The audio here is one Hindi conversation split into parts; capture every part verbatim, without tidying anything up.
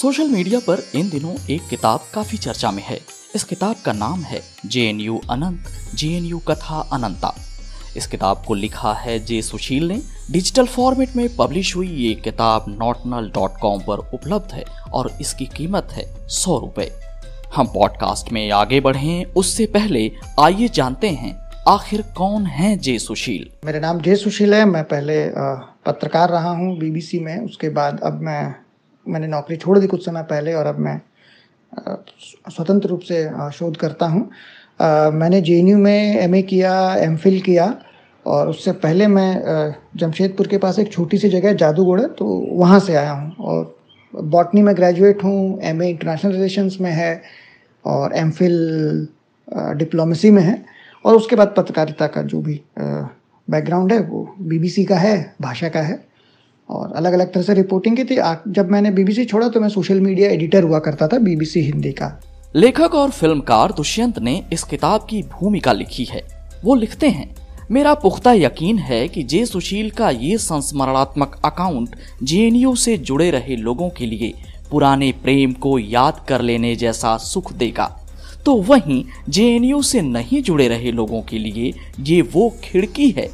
सोशल मीडिया पर इन दिनों एक किताब काफी चर्चा में है। इस किताब का नाम है J N U Anant J N U Katha Ananta. इस किताब को लिखा है जे सुशील ने। डिजिटल फॉर्मेट में पब्लिश हुई ये किताब नैशनल डॉट कॉम पर उपलब्ध है और इसकी कीमत है सौ रुपये। हम पॉडकास्ट में आगे बढ़ें उससे पहले आइए जानते हैं आखिर कौन है जे सुशील। मेरा नाम जे सुशील है। मैं पहले पत्रकार रहा हूँ बीबीसी में, उसके बाद अब मैं मैंने नौकरी छोड़ दी कुछ समय पहले और अब मैं स्वतंत्र रूप से शोध करता हूँ। Uh, मैंने जे एन यू में एम ए किया, एम फिल किया और उससे पहले मैं जमशेदपुर के पास एक छोटी सी जगह है जादूगोड़ा, तो वहाँ से आया हूँ और बॉटनी में ग्रेजुएट हूँ, एम ए इंटरनेशनल रिलेशंस में है और एम फिल डिप्लोमेसी में है। और उसके बाद पत्रकारिता का जो भी बैकग्राउंड है वो बीबीसी का है, भाषा का है और अलग अलग तरह से रिपोर्टिंग की थी। जब मैंने बीबीसी छोड़ा तो मैं सोशल मीडिया एडिटर हुआ करता था बीबीसी हिंदी का। लेखक और फिल्मकार दुष्यंत ने इस किताब की भूमिका लिखी है। वो लिखते हैं, मेरा पुख्ता यकीन है कि जे सुशील का ये संस्मरणात्मक अकाउंट जे एन यू से जुड़े रहे लोगों के लिए पुराने प्रेम को याद कर लेने जैसा सुख देगा, तो वहीं जे एन यू से नहीं जुड़े रहे लोगों के लिए ये वो खिड़की है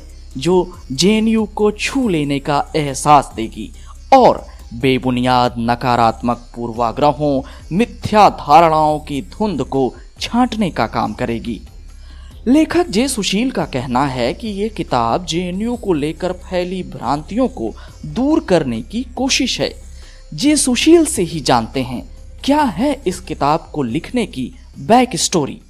जो जे एन यू को छू लेने का एहसास देगी और बेबुनियाद नकारात्मक पूर्वाग्रहों, मिथ्या धारणाओं की धुंध को छांटने का काम करेगी। लेखक जे सुशील का कहना है कि ये किताब जे एन यू को लेकर फैली भ्रांतियों को दूर करने की कोशिश है। जे सुशील से ही जानते हैं क्या है इस किताब को लिखने की बैक स्टोरी।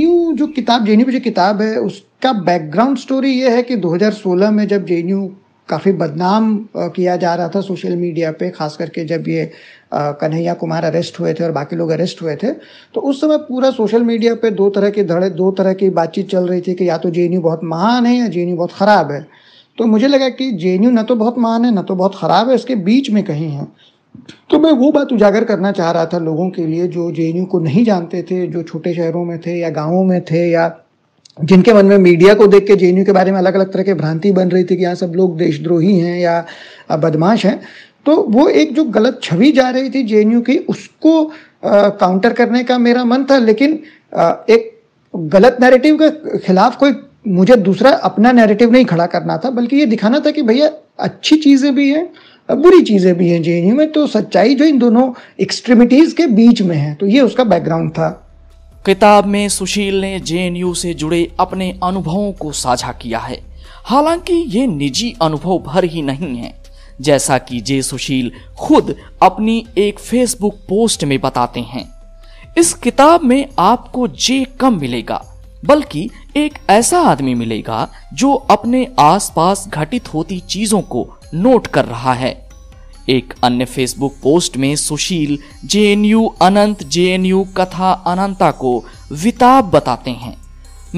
जो किताब जे एन यू की जो किताब है उसका बैकग्राउंड स्टोरी ये है कि दो हज़ार सोलह में जब जे एन यू काफ़ी बदनाम किया जा रहा था सोशल मीडिया पे, खास करके जब ये कन्हैया कुमार अरेस्ट हुए थे और बाकी लोग अरेस्ट हुए थे, तो उस समय पूरा सोशल मीडिया पे दो तरह की धड़े दो तरह की बातचीत चल रही थी कि या तो जे एन यू बहुत महान है या जे एन यू बहुत ख़राब है। तो मुझे लगा कि जे एन यू ना तो बहुत महान है ना तो बहुत ख़राब है, इसके बीच में कहीं है। तो मैं वो बात उजागर करना चाह रहा था लोगों के लिए जो जे एन यू को नहीं जानते थे, जो छोटे शहरों में थे या गाँवों में थे या जिनके मन में मीडिया को देख के जे एन यू के बारे में अलग अलग तरह के भ्रांति बन रही थी कि यहाँ सब लोग देशद्रोही हैं या बदमाश हैं। तो वो एक जो गलत छवि जा रही थी जे एन यू की उसको आ, काउंटर करने का मेरा मन था, लेकिन आ, एक गलत नैरेटिव के खिलाफ कोई मुझे दूसरा अपना नैरेटिव नहीं खड़ा करना था, बल्कि ये दिखाना था कि भैया अच्छी चीज़ें भी हैं बुरी चीज़ें भी हैं जे एन यू में, तो सच्चाई जो इन दोनों एक्सट्रीमिटीज़ के बीच में है। तो ये उसका बैकग्राउंड था। किताब में सुशील ने जे एन यू से जुड़े अपने अनुभवों को साझा किया है। हालांकि ये निजी अनुभव भर ही नहीं है, जैसा कि जे सुशील खुद अपनी एक फेसबुक पोस्ट में बताते हैं। इस किताब में आपको जे कम मिलेगा बल्कि एक ऐसा आदमी मिलेगा जो अपने आसपास घटित होती चीजों को नोट कर रहा है। एक अन्य फेसबुक पोस्ट में Sushil J N U Anant J N U Katha Ananta को विताब बताते हैं।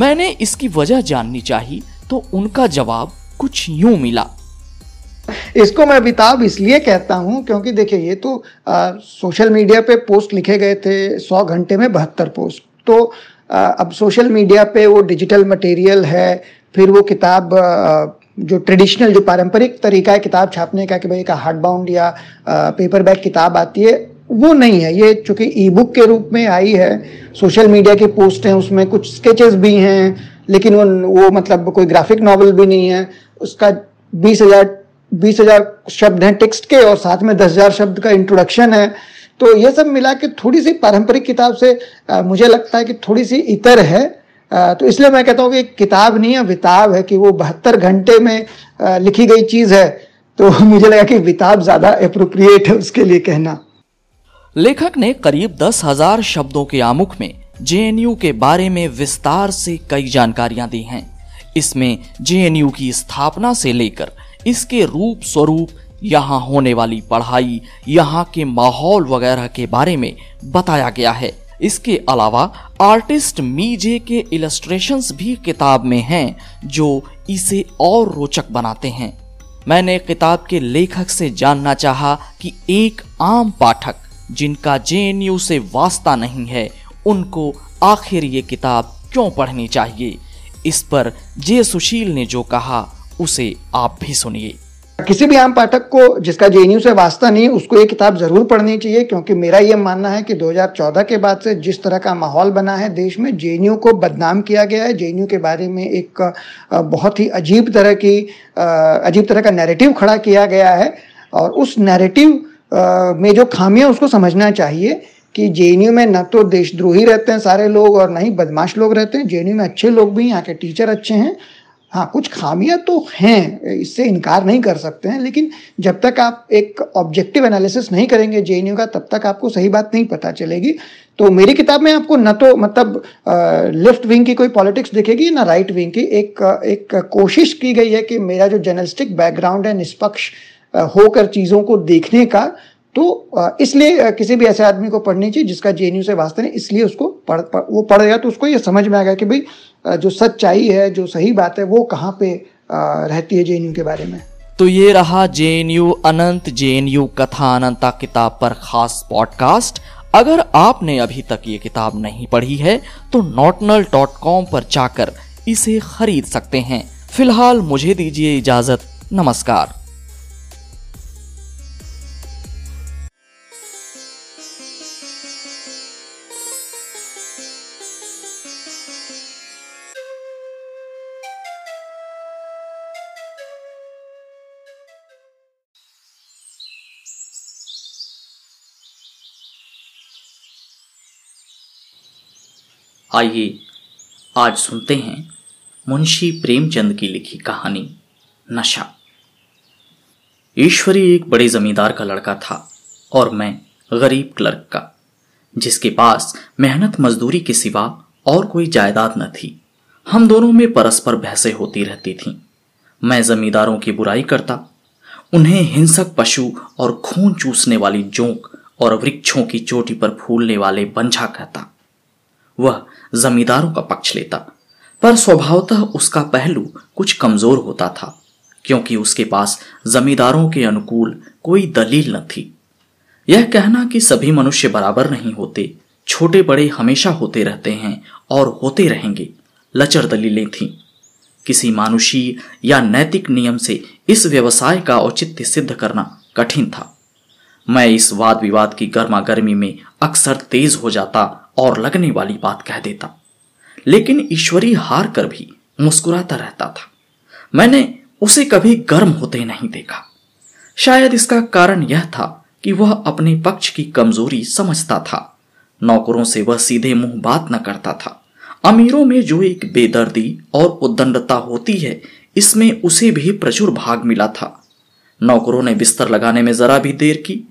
मैंने इसकी वजह जाननी चाहिए तो उनका जवाब कुछ यूं मिला। इसको मैं विताब इसलिए कहता हूं क्योंकि देखिए ये तो आ, सोशल मीडिया पे पोस्ट लिखे गए थे, सौ घंटे में बहत्तर पोस्ट। तो आ, अब सोशल मीडिया पे वो डिजिटल मटेरियल है, फिर वो किताब आ, जो ट्रेडिशनल जो पारंपरिक तरीका है किताब छापने का कि भाई एक हार्ड बाउंड या पेपर बैग किताब आती है वो नहीं है। ये चूंकि ई बुक के रूप में आई है, सोशल मीडिया की पोस्ट हैं, उसमें कुछ स्केचेस भी हैं लेकिन वो वो मतलब कोई ग्राफिक नॉवल भी नहीं है। उसका बीस हजार बीस हजार शब्द हैं टेक्स्ट के और साथ में दस हजार शब्द का इंट्रोडक्शन है। तो ये सब मिला के थोड़ी सी पारंपरिक किताब से आ, मुझे लगता है कि थोड़ी सी इतर है। तो इसलिए मैं कहता हूँ कि किताब नहीं है विताब है कि वो बहत्तर घंटे में लिखी गई चीज है। तो मुझे लगा कि विताब ज्यादा एप्रोप्रिएट है उसके लिए कहना। लेखक ने करीब दस हजार शब्दों के आमुख में जे एन यू के बारे में विस्तार से कई जानकारियां दी हैं। इसमें जे एन यू की स्थापना से लेकर इसके रूप स्वरूप, यहाँ होने वाली पढ़ाई, यहाँ के माहौल वगैरह के बारे में बताया गया है। इसके अलावा आर्टिस्ट मीजे के इलस्ट्रेशंस भी किताब में हैं जो इसे और रोचक बनाते हैं। मैंने किताब के लेखक से जानना चाहा कि एक आम पाठक जिनका जे एन यू से वास्ता नहीं है उनको आखिर ये किताब क्यों पढ़नी चाहिए। इस पर जे सुशील ने जो कहा उसे आप भी सुनिए। किसी भी आम पाठक को जिसका जेएनयू से वास्ता नहीं, उसको ये किताब जरूर पढ़नी चाहिए, क्योंकि मेरा ये मानना है कि दो हज़ार चौदह के बाद से जिस तरह का माहौल बना है देश में, जेएनयू को बदनाम किया गया है, जेएनयू के बारे में एक बहुत ही अजीब तरह की अजीब तरह का नैरेटिव खड़ा किया गया है। और उस नैरेटिव में जो खामियाँ, उसको समझना चाहिए कि जेएनयू में न तो देशद्रोही रहते हैं सारे लोग और न ही बदमाश लोग रहते हैं। जेएनयू में अच्छे लोग भी हैं, यहाँ के टीचर अच्छे हैं। हाँ, कुछ खामियां तो हैं, इससे इनकार नहीं कर सकते हैं, लेकिन जब तक आप एक ऑब्जेक्टिव एनालिसिस नहीं करेंगे जेएनयू का, तब तक आपको सही बात नहीं पता चलेगी। तो मेरी किताब में आपको न तो मतलब लेफ्ट विंग की कोई पॉलिटिक्स दिखेगी ना राइट विंग की। एक एक कोशिश की गई है कि मेरा जो जर्नलिस्टिक बैकग्राउंड है, निष्पक्ष होकर चीज़ों को देखने का, तो इसलिए किसी भी ऐसे आदमी को पढ़नी चाहिए जिसका जेएनयू से वास्ता नहीं। इसलिए उसको पढ़, पढ़ वो पढ़ेगा तो उसको ये समझ में आएगा कि भाई जो सच्चाई है, जो सही बात है, वो कहाँ पे रहती है जेएनयू के बारे में। तो ये रहा जेएनयू अनंत जेएनयू कथा अनंता किताब पर खास पॉडकास्ट। अगर आपने अभी तक ये किताब नहीं पढ़ी है तो नैशनल डॉट कॉम पर जाकर इसे खरीद सकते हैं। फिलहाल मुझे दीजिए इजाजत, नमस्कार। आइए आज सुनते हैं मुंशी प्रेमचंद की लिखी कहानी नशा। ईश्वरी एक बड़े जमींदार का लड़का था और मैं गरीब क्लर्क का, जिसके पास मेहनत मजदूरी के सिवा और कोई जायदाद न थी। हम दोनों में परस्पर बहसें होती रहती थीं। मैं जमींदारों की बुराई करता, उन्हें हिंसक पशु और खून चूसने वाली जोंक और वृक्षों की चोटी पर फूलने वाले बंझा कहता। वह जमींदारों का पक्ष लेता, पर स्वभावतः उसका पहलू कुछ कमजोर होता था, क्योंकि उसके पास जमींदारों के अनुकूल कोई दलील न थी। यह कहना कि सभी मनुष्य बराबर नहीं होते, छोटे बड़े हमेशा होते रहते हैं और होते रहेंगे, लचर दलीलें थीं। किसी मानुषीय या नैतिक नियम से इस व्यवसाय का औचित्य सिद्ध करना कठिन था। मैं इस वाद विवाद की गर्मा गर्मी में अक्सर तेज हो जाता और लगने वाली बात कह देता, लेकिन ईश्वरी हार कर भी मुस्कुराता रहता था। मैंने उसे कभी गर्म होते नहीं देखा। शायद इसका कारण यह था कि वह अपने पक्ष की कमजोरी समझता था। नौकरों से वह सीधे मुंह बात न करता था। अमीरों में जो एक बेदर्दी और उद्दंडता होती है, इसमें उसे भी प्रचुर भाग मिला था। नौकरों ने बिस्तर लगाने में जरा भी देर की,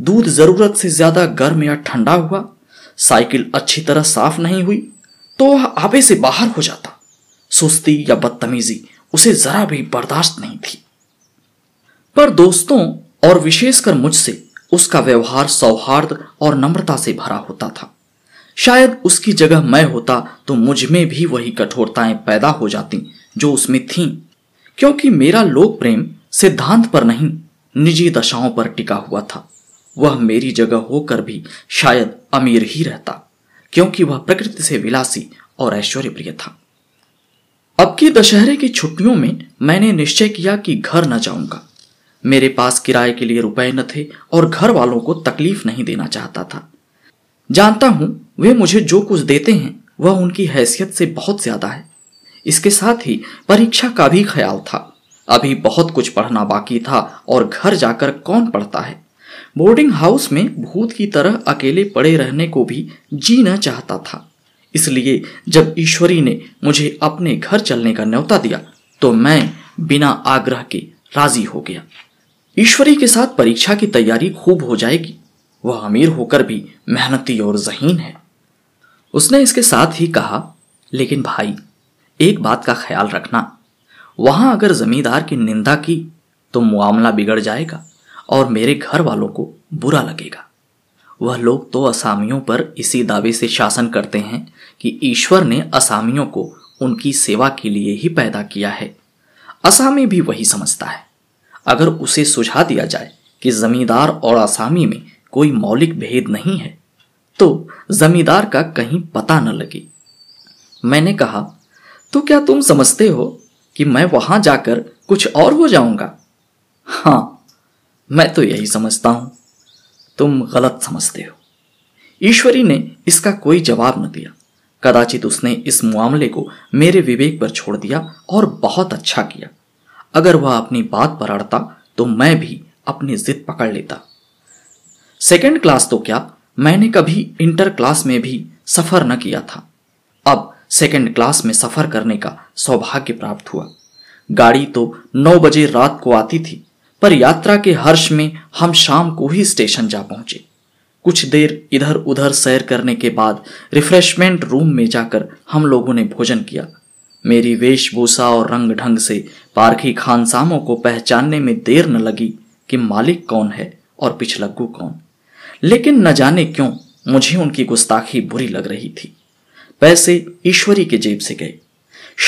दूध जरूरत से ज्यादा गर्म या ठंडा हुआ, साइकिल अच्छी तरह साफ नहीं हुई तो वह आपे से बाहर हो जाता। सुस्ती या बदतमीजी उसे जरा भी बर्दाश्त नहीं थी। पर दोस्तों और विशेषकर मुझसे उसका व्यवहार सौहार्द और नम्रता से भरा होता था। शायद उसकी जगह मैं होता तो मुझ में भी वही कठोरताएं पैदा हो जाती जो उसमें थीं, क्योंकि मेरा लोक प्रेम सिद्धांत पर नहीं, निजी दशाओं पर टिका हुआ था। वह मेरी जगह होकर भी शायद अमीर ही रहता, क्योंकि वह प्रकृति से विलासी और ऐश्वर्य प्रिय था। अब की दशहरे की छुट्टियों में मैंने निश्चय किया कि घर न जाऊंगा। मेरे पास किराए के लिए रुपए न थे और घर वालों को तकलीफ नहीं देना चाहता था। जानता हूं वे मुझे जो कुछ देते हैं वह उनकी हैसियत से बहुत ज्यादा है। इसके साथ ही परीक्षा का भी ख्याल था। अभी बहुत कुछ पढ़ना बाकी था और घर जाकर कौन पढ़ता है। बोर्डिंग हाउस में भूत की तरह अकेले पड़े रहने को भी जीना चाहता था। इसलिए जब ईश्वरी ने मुझे अपने घर चलने का न्योता दिया तो मैं बिना आग्रह के राजी हो गया। ईश्वरी के साथ परीक्षा की तैयारी खूब हो जाएगी। वह अमीर होकर भी मेहनती और ज़हीन है। उसने इसके साथ ही कहा, लेकिन भाई एक बात का ख्याल रखना, वहां अगर जमींदार की निंदा की तो मामला बिगड़ जाएगा और मेरे घर वालों को बुरा लगेगा। वह लोग तो असामियों पर इसी दावे से शासन करते हैं कि ईश्वर ने असामियों को उनकी सेवा के लिए ही पैदा किया है। असामी भी वही समझता है। अगर उसे सुझा दिया जाए कि जमींदार और असामी में कोई मौलिक भेद नहीं है तो जमींदार का कहीं पता न लगे। मैंने कहा, तो क्या तुम समझते हो कि मैं वहां जाकर कुछ और हो जाऊंगा? हाँ, मैं तो यही समझता हूं, तुम गलत समझते हो। ईश्वरी ने इसका कोई जवाब न दिया। कदाचित उसने इस मामले को मेरे विवेक पर छोड़ दिया और बहुत अच्छा किया। अगर वह अपनी बात पर अड़ता तो मैं भी अपनी जिद पकड़ लेता। सेकेंड क्लास तो क्या, मैंने कभी इंटर क्लास में भी सफर न किया था। अब सेकेंड क्लास में सफर करने का सौभाग्य प्राप्त हुआ। गाड़ी तो नौ बजे रात को आती थी, पर यात्रा के हर्ष में हम शाम को ही स्टेशन जा पहुंचे। कुछ देर इधर उधर सैर करने के बाद रिफ्रेशमेंट रूम में जाकर हम लोगों ने भोजन किया। मेरी वेशभूषा और रंग ढंग से पारखी खानसामों को पहचानने में देर न लगी कि मालिक कौन है और पिछलग्गू कौन। लेकिन न जाने क्यों मुझे उनकी गुस्ताखी बुरी लग रही थी। पैसे ईश्वरी के जेब से गए।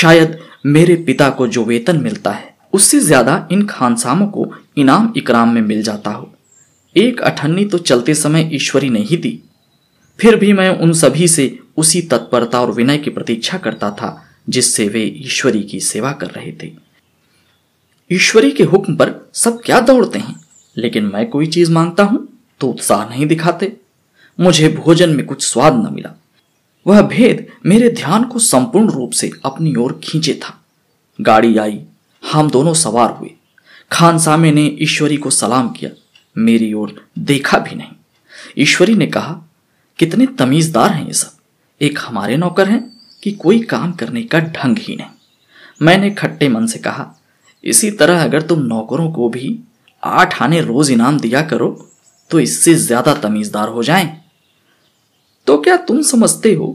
शायद मेरे पिता को जो वेतन मिलता है उससे ज्यादा इन खानसामों को इनाम इकराम में मिल जाता हो। एक अठन्नी तो चलते समय ईश्वरी ने ही दी। फिर भी मैं उन सभी से उसी तत्परता और विनय की प्रतीक्षा करता था जिससे वे ईश्वरी की सेवा कर रहे थे। ईश्वरी के हुक्म पर सब क्या दौड़ते हैं, लेकिन मैं कोई चीज मांगता हूं तो उत्साह नहीं दिखाते। मुझे भोजन में कुछ स्वाद न मिला। वह भेद मेरे ध्यान को संपूर्ण रूप से अपनी ओर खींचे था। गाड़ी आई, हम दोनों सवार हुए। खानसामे ने ईश्वरी को सलाम किया, मेरी ओर देखा भी नहीं। ईश्वरी ने कहा, कितने तमीजदार हैं ये सब, एक हमारे नौकर हैं कि कोई काम करने का ढंग ही नहीं। मैंने खट्टे मन से कहा, इसी तरह अगर तुम नौकरों को भी आठ आने रोज इनाम दिया करो तो इससे ज्यादा तमीजदार हो जाएं। तो क्या तुम समझते हो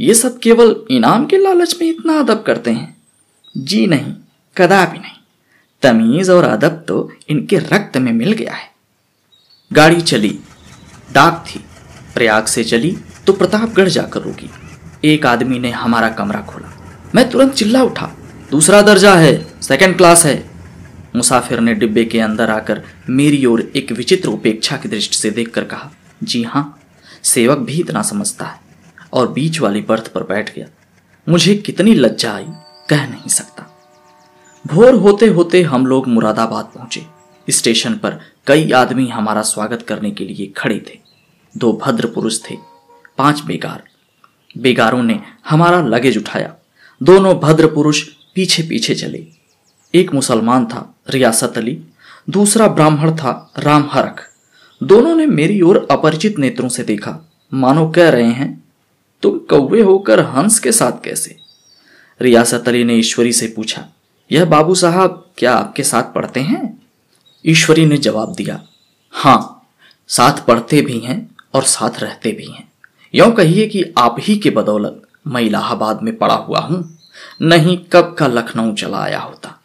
ये सब केवल इनाम के लालच में इतना अदब करते हैं? जी नहीं, कदापि नहीं। तमीज और अदब तो इनके रक्त में मिल गया है। गाड़ी चली। डाक थी। प्रयाग से चली तो प्रतापगढ़ जाकर रुकी। एक आदमी ने हमारा कमरा खोला। मैं तुरंत चिल्ला उठा, दूसरा दर्जा है, सेकंड क्लास है। मुसाफिर ने डिब्बे के अंदर आकर मेरी ओर एक विचित्र उपेक्षा की दृष्टि से देखकर कहा, जी हाँ, सेवक भी इतना समझता है, और बीच वाली बर्थ पर बैठ गया। मुझे कितनी लज्जा आई कह नहीं सकता। भोर होते होते हम लोग मुरादाबाद पहुंचे। स्टेशन पर कई आदमी हमारा स्वागत करने के लिए खड़े थे। दो भद्र पुरुष थे, पांच बेगार। बेगारों ने हमारा लगेज उठाया। दोनों भद्र पुरुष पीछे पीछे चले। एक मुसलमान था रियासत अली, दूसरा ब्राह्मण था राम हरख। दोनों ने मेरी ओर अपरिचित नेत्रों से देखा, मानो कह रहे हैं, तुम कौवे होकर हंस के साथ कैसे? रियासत अली ने ईश्वरी से पूछा, यह बाबू साहब क्या आपके साथ पढ़ते हैं? ईश्वरी ने जवाब दिया, हाँ, साथ पढ़ते भी हैं और साथ रहते भी हैं। यूं कहिए कि आप ही के बदौलत मैं इलाहाबाद में पड़ा हुआ हूं, नहीं कब का लखनऊ चला आया होता।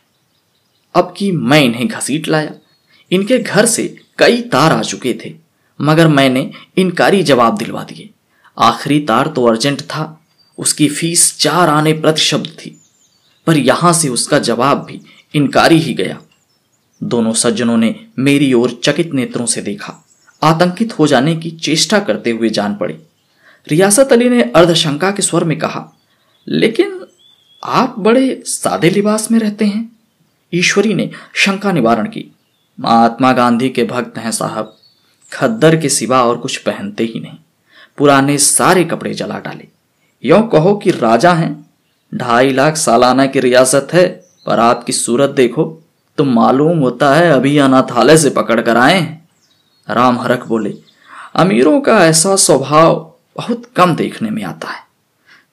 अब कि मैं इन्हें घसीट लाया। इनके घर से कई तार आ चुके थे, मगर मैंने इनकारी जवाब दिलवा दिए। आखिरी तार तो अर्जेंट था, उसकी फीस चार आने प्रति शब्द थी, पर यहां से उसका जवाब भी इनकारी ही गया। दोनों सज्जनों ने मेरी ओर चकित नेत्रों से देखा, आतंकित हो जाने की चेष्टा करते हुए जान पड़े। रियासत अली ने अर्धशंका के स्वर में कहा, लेकिन आप बड़े सादे लिबास में रहते हैं। ईश्वरी ने शंका निवारण की, महात्मा गांधी के भक्त हैं साहब, खद्दर के सिवा और कुछ पहनते ही नहीं। पुराने सारे कपड़े जला डाले। यों कहो कि राजा हैं। ढाई लाख सालाना की रियासत है, पर आपकी सूरत देखो तो मालूम होता है अभी अनाथालय से पकड़ कर आए। राम हरख बोले, अमीरों का ऐसा स्वभाव बहुत कम देखने में आता है,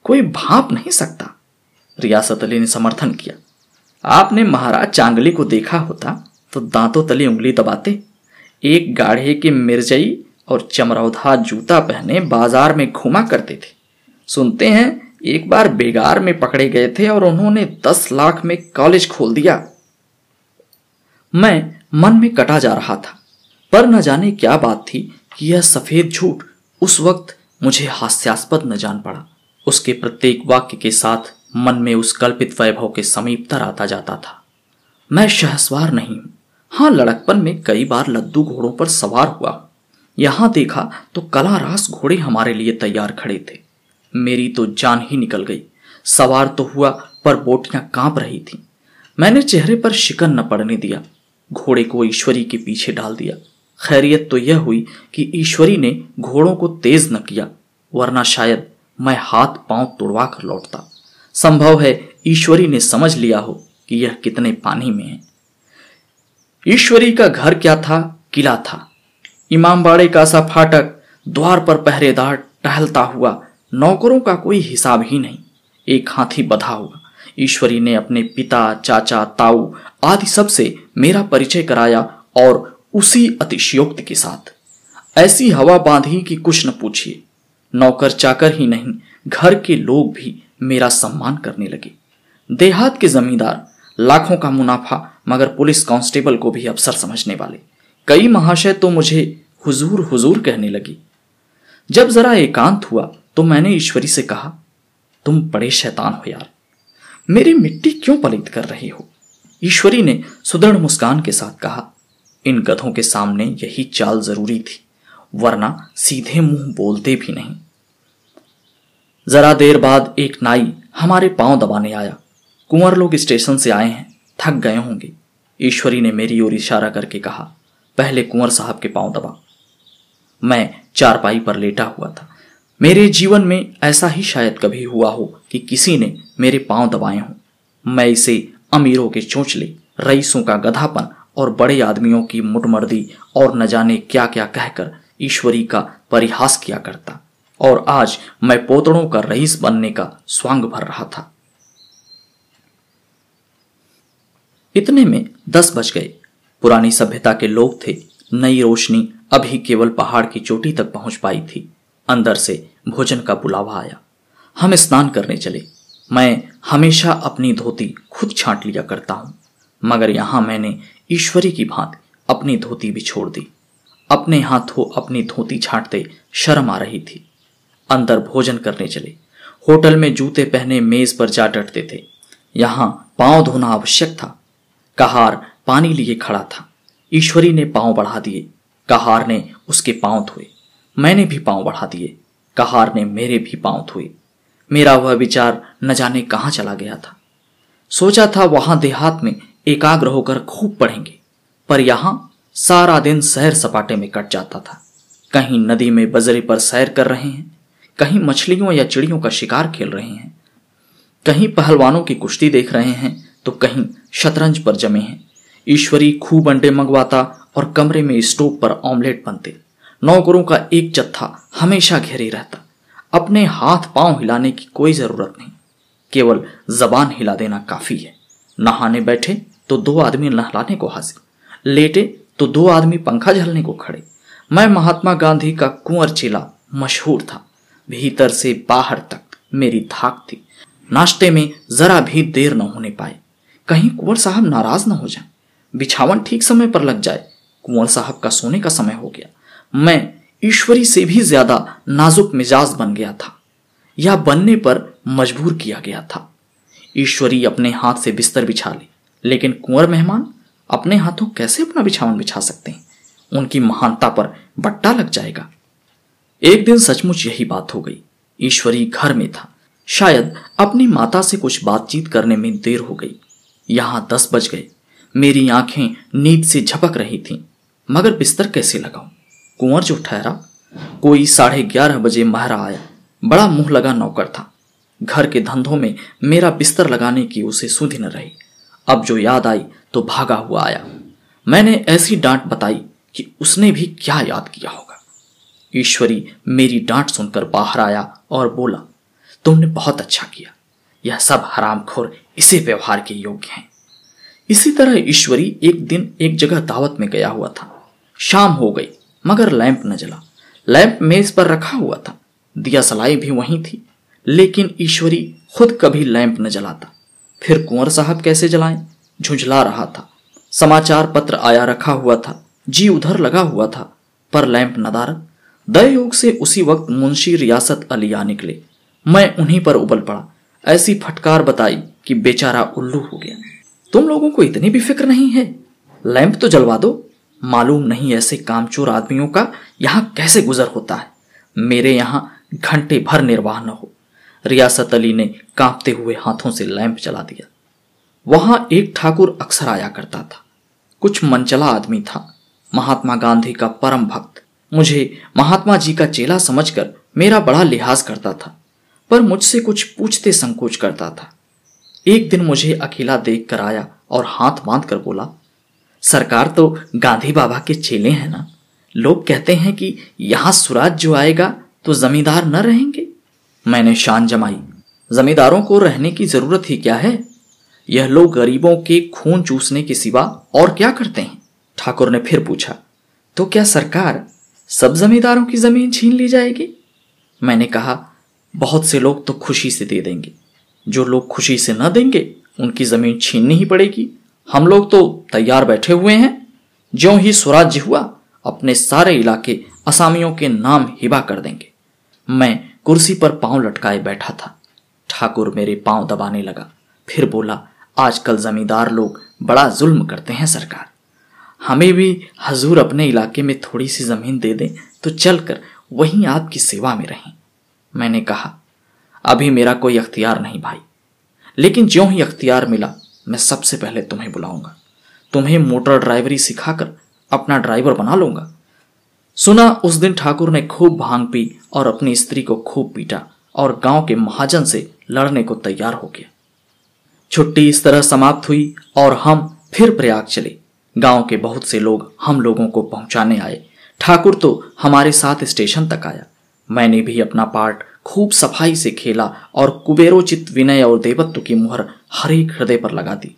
कोई भांप नहीं सकता। रियासत अली ने समर्थन किया, आपने महाराज चांगली को देखा होता तो दांतों तले उंगली दबाते। एक गाढ़े के मिर्जई और चमरौधा जूता पहने बाजार में घूमा करते थे। सुनते हैं एक बार बेगार में पकड़े गए थे और उन्होंने दस लाख में कॉलेज खोल दिया। मैं मन में कटा जा रहा था, पर न जाने क्या बात थी कि यह सफेद झूठ उस वक्त मुझे हास्यास्पद न जान पड़ा। उसके प्रत्येक वाक्य के साथ मन में उस कल्पित वैभव के समीपतर आता जाता था। मैं शहसवार नहीं हूं, हाँ, लड़कपन में कई बार लद्दू घोड़ों पर सवार हुआ। यहां देखा तो कला रास घोड़े हमारे लिए तैयार खड़े थे। मेरी तो जान ही निकल गई। सवार तो हुआ, पर बोटियां कांप रही थी। मैंने चेहरे पर शिकन न पड़ने दिया। घोड़े को ईश्वरी के पीछे डाल दिया। खैरियत तो यह हुई कि ईश्वरी ने घोड़ों को तेज न किया, वरना शायद मैं हाथ पांव तोड़वा कर लौटता। संभव है ईश्वरी ने समझ लिया हो कि यह कितने पानी में है। ईश्वरी का घर क्या था, किला था। इमामबाड़े का सा फाटक, द्वार पर पहरेदार टहलता हुआ, नौकरों का कोई हिसाब ही नहीं, एक हाथी बधा हुआ। ईश्वरी ने अपने पिता, चाचा, ताऊ आदि सबसे मेरा परिचय कराया और उसी अतिशयोक्त के साथ। ऐसी हवा बांधी कि कुछ न पूछिए। नौकर चाकर ही नहीं, घर के लोग भी मेरा सम्मान करने लगे। देहात के जमींदार, लाखों का मुनाफा मगर पुलिस कांस्टेबल को भी अफसर समझने वाले। कई महाशय तो मुझे हुजूर हुजूर कहने लगी। जब जरा एकांत हुआ तो मैंने ईश्वरी से कहा, तुम बड़े शैतान हो यार, मेरी मिट्टी क्यों पलीत कर रहे हो। ईश्वरी ने सुदृढ़ मुस्कान के साथ कहा, इन गधों के सामने यही चाल जरूरी थी, वरना सीधे मुंह बोलते भी नहीं। जरा देर बाद एक नाई हमारे पांव दबाने आया। कुंवर लोग स्टेशन से आए हैं, थक गए होंगे। ईश्वरी ने मेरी ओर इशारा करके कहा, पहले कुंवर साहब के पांव दबा। मैं चारपाई पर लेटा हुआ था। मेरे जीवन में ऐसा ही शायद कभी हुआ हो कि किसी ने मेरे पांव दबाए हों। मैं इसे अमीरों के चोंचले, रईसों का गधापन और बड़े आदमियों की मुटमर्दी और न जाने क्या क्या कहकर ईश्वरी का परिहास किया करता, और आज मैं पोतड़ों का रईस बनने का स्वांग भर रहा था। इतने में दस बज गए। पुरानी सभ्यता के लोग थे। नई रोशनी अभी केवल पहाड़ की चोटी तक पहुंच पाई थी। अंदर से भोजन का बुलावा आया। हम स्नान करने चले। मैं हमेशा अपनी धोती खुद छांट लिया करता हूँ, मगर यहाँ मैंने ईश्वरी की भांति अपनी धोती भी छोड़ दी। अपने हाथों अपनी धोती छांटते शर्म आ रही थी। अंदर भोजन करने चले। होटल में जूते पहने मेज पर जा डटते थे। यहाँ पाँव धोना आवश्यक था। कहार पानी लिए खड़ा था। ईश्वरी ने पाँव बढ़ा दिए, कहार ने उसके पाँव धोए। मैंने भी पाँव बढ़ा दिए, कहार ने मेरे भी पाँव धोए। मेरा वह विचार न जाने कहाँ चला गया था। सोचा था वहां देहात में एकाग्र होकर खूब पढ़ेंगे, पर यहाँ सारा दिन सैर सपाटे में कट जाता था। कहीं नदी में बजरे पर सैर कर रहे हैं, कहीं मछलियों या चिड़ियों का शिकार खेल रहे हैं, कहीं पहलवानों की कुश्ती देख रहे हैं, तो कहीं शतरंज पर जमे हैं। ईश्वरी खूब अंडे मंगवाता और कमरे में स्टोव पर ऑमलेट बनते। नौकरों का एक जत्था हमेशा घेरे रहता। अपने हाथ पांव हिलाने की कोई जरूरत नहीं, केवल जबान हिला देना काफी है। नहाने बैठे तो दो आदमी नहलाने को हाजिर, लेटे तो दो आदमी पंखा झलने को खड़े। मैं महात्मा गांधी का कुंवर चेला मशहूर था। भीतर से बाहर तक मेरी धाक थी। नाश्ते में जरा भी देर न होने पाए, कहीं कुंवर साहब नाराज न हो जाए। बिछावन ठीक समय पर लग जाए। कुंवर साहब का सोने का समय हो गया। मैं ईश्वरी से भी ज्यादा नाजुक मिजाज बन गया था, या बनने पर मजबूर किया गया था। ईश्वरी अपने हाथ से बिस्तर बिछा ले, लेकिन कुंवर मेहमान अपने हाथों कैसे अपना बिछावन बिछा सकते हैं। उनकी महानता पर बट्टा लग जाएगा। एक दिन सचमुच यही बात हो गई। ईश्वरी घर में था। शायद अपनी माता से कुछ बातचीत करने में देर हो गई। यहाँ दस बज गए। मेरी आंखें नींद से झपक रही थीं, मगर बिस्तर कैसे लगाऊं। कुंवर जो ठहरा, कोई साढ़े ग्यारह बजे महरा आया। बड़ा मुंह लगा नौकर था। घर के धंधों में मेरा बिस्तर लगाने की उसे सुधि न रही। अब जो याद आई तो भागा हुआ आया। मैंने ऐसी डांट बताई कि उसने भी क्या याद किया होगा। ईश्वरी मेरी डांट सुनकर बाहर आया और बोला, तुमने बहुत अच्छा किया। यह सब हरामखोर इसी व्यवहार के योग्य हैं। इसी तरह ईश्वरी एक दिन एक जगह दावत में गया हुआ था। शाम हो गई, मगर लैंप न जला। लैंप मेज पर रखा हुआ था, दिया सलाई भी वहीं थी, लेकिन ईश्वरी खुद कभी लैंप न जलाता। फिर कुंवर साहब कैसे जलाएं, झुंझला रहा था। समाचार पत्र आया रखा हुआ था, जी उधर लगा हुआ था, पर लैंप नदारद। दयोग से उसी वक्त मुंशी रियासत अली आ निकले। मैं उन्हीं पर उबल पड़ा। ऐसी फटकार बताई कि बेचारा उल्लू हो गया। तुम लोगों को इतनी भी फिक्र नहीं है, लैंप तो जलवा दो। मालूम नहीं ऐसे कामचोर आदमियों का यहाँ कैसे गुजर होता है। मेरे यहाँ घंटे भर निर्वाह न हो। रियासत अली ने कांपते हुए हाथों से लैंप जला दिया। वहां एक ठाकुर अक्सर आया करता था। कुछ मनचला आदमी था, महात्मा गांधी का परम भक्त। मुझे महात्मा जी का चेला समझकर मेरा बड़ा लिहाज करता था, पर मुझसे कुछ पूछते संकोच करता था। एक दिन मुझे अकेला देख कर आया और हाथ बांध कर बोला, सरकार तो गांधी बाबा के चेले हैं ना, लोग कहते हैं कि यहाँ सुराज जो आएगा तो जमींदार न रहेंगे। मैंने शान जमाई, जमींदारों को रहने की जरूरत ही क्या है, यह लोग गरीबों के खून चूसने के सिवा और क्या करते हैं। ठाकुर ने फिर पूछा, तो क्या सरकार सब जमींदारों की जमीन छीन ली जाएगी? मैंने कहा, बहुत से लोग तो खुशी से दे देंगे, जो लोग खुशी से न देंगे उनकी जमीन छीननी ही पड़ेगी। हम लोग तो तैयार बैठे हुए हैं, ज्यों ही स्वराज्य हुआ अपने सारे इलाके असामियों के नाम हिबा कर देंगे। मैं कुर्सी पर पांव लटकाए बैठा था। ठाकुर मेरे पांव दबाने लगा, फिर बोला, आजकल जमींदार लोग बड़ा जुल्म करते हैं सरकार, हमें भी हजूर अपने इलाके में थोड़ी सी जमीन दे दें तो चलकर वहीं आपकी सेवा में रहें। मैंने कहा, अभी मेरा कोई अख्तियार नहीं भाई, लेकिन ज्यों ही अख्तियार मिला मैं सबसे पहले तुम्हें बुलाऊंगा, तुम्हें मोटर ड्राइवरी सिखाकर अपना ड्राइवर बना लूंगा। सुना उस दिन ठाकुर ने खूब भांग पी और अपनी स्त्री को खूब पीटा और गांव के महाजन से लड़ने को तैयार हो गया। छुट्टी इस तरह समाप्त हुई और हम फिर प्रयाग चले। गांव के बहुत से लोग हम लोगों को पहुंचाने आए। ठाकुर तो हमारे साथ स्टेशन तक आया। मैंने भी अपना पार्ट खूब सफाई से खेला और कुबेरोचित विनय और देवत्व की मुहर हरेक हृदय पर लगा दी।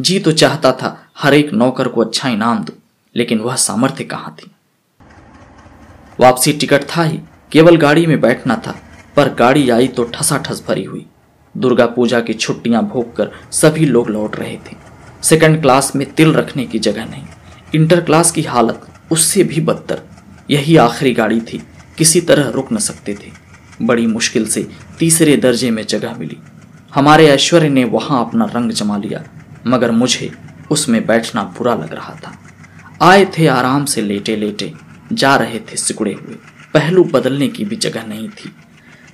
जी तो चाहता था हरेक नौकर को अच्छा इनाम दूं, लेकिन वह सामर्थ्य कहाँ थी। वापसी टिकट था ही, केवल गाड़ी में बैठना था, पर गाड़ी आई तो ठसाठस भरी हुई। दुर्गा पूजा की छुट्टियां भोगकर सभी लोग लौट रहे थे। सेकंड क्लास में तिल रखने की जगह नहीं, इंटर क्लास की हालत उससे भी बदतर। यही आखिरी गाड़ी थी, किसी तरह रुक न सकते थे। बड़ी मुश्किल से तीसरे दर्जे में जगह मिली। हमारे ऐश्वर्य ने वहां अपना रंग जमा लिया, मगर मुझे उसमें बैठना बुरा लग रहा था। आए थे आराम से लेटे लेटे, जा रहे थे सिकुड़े हुए, पहलू बदलने की भी जगह नहीं थी।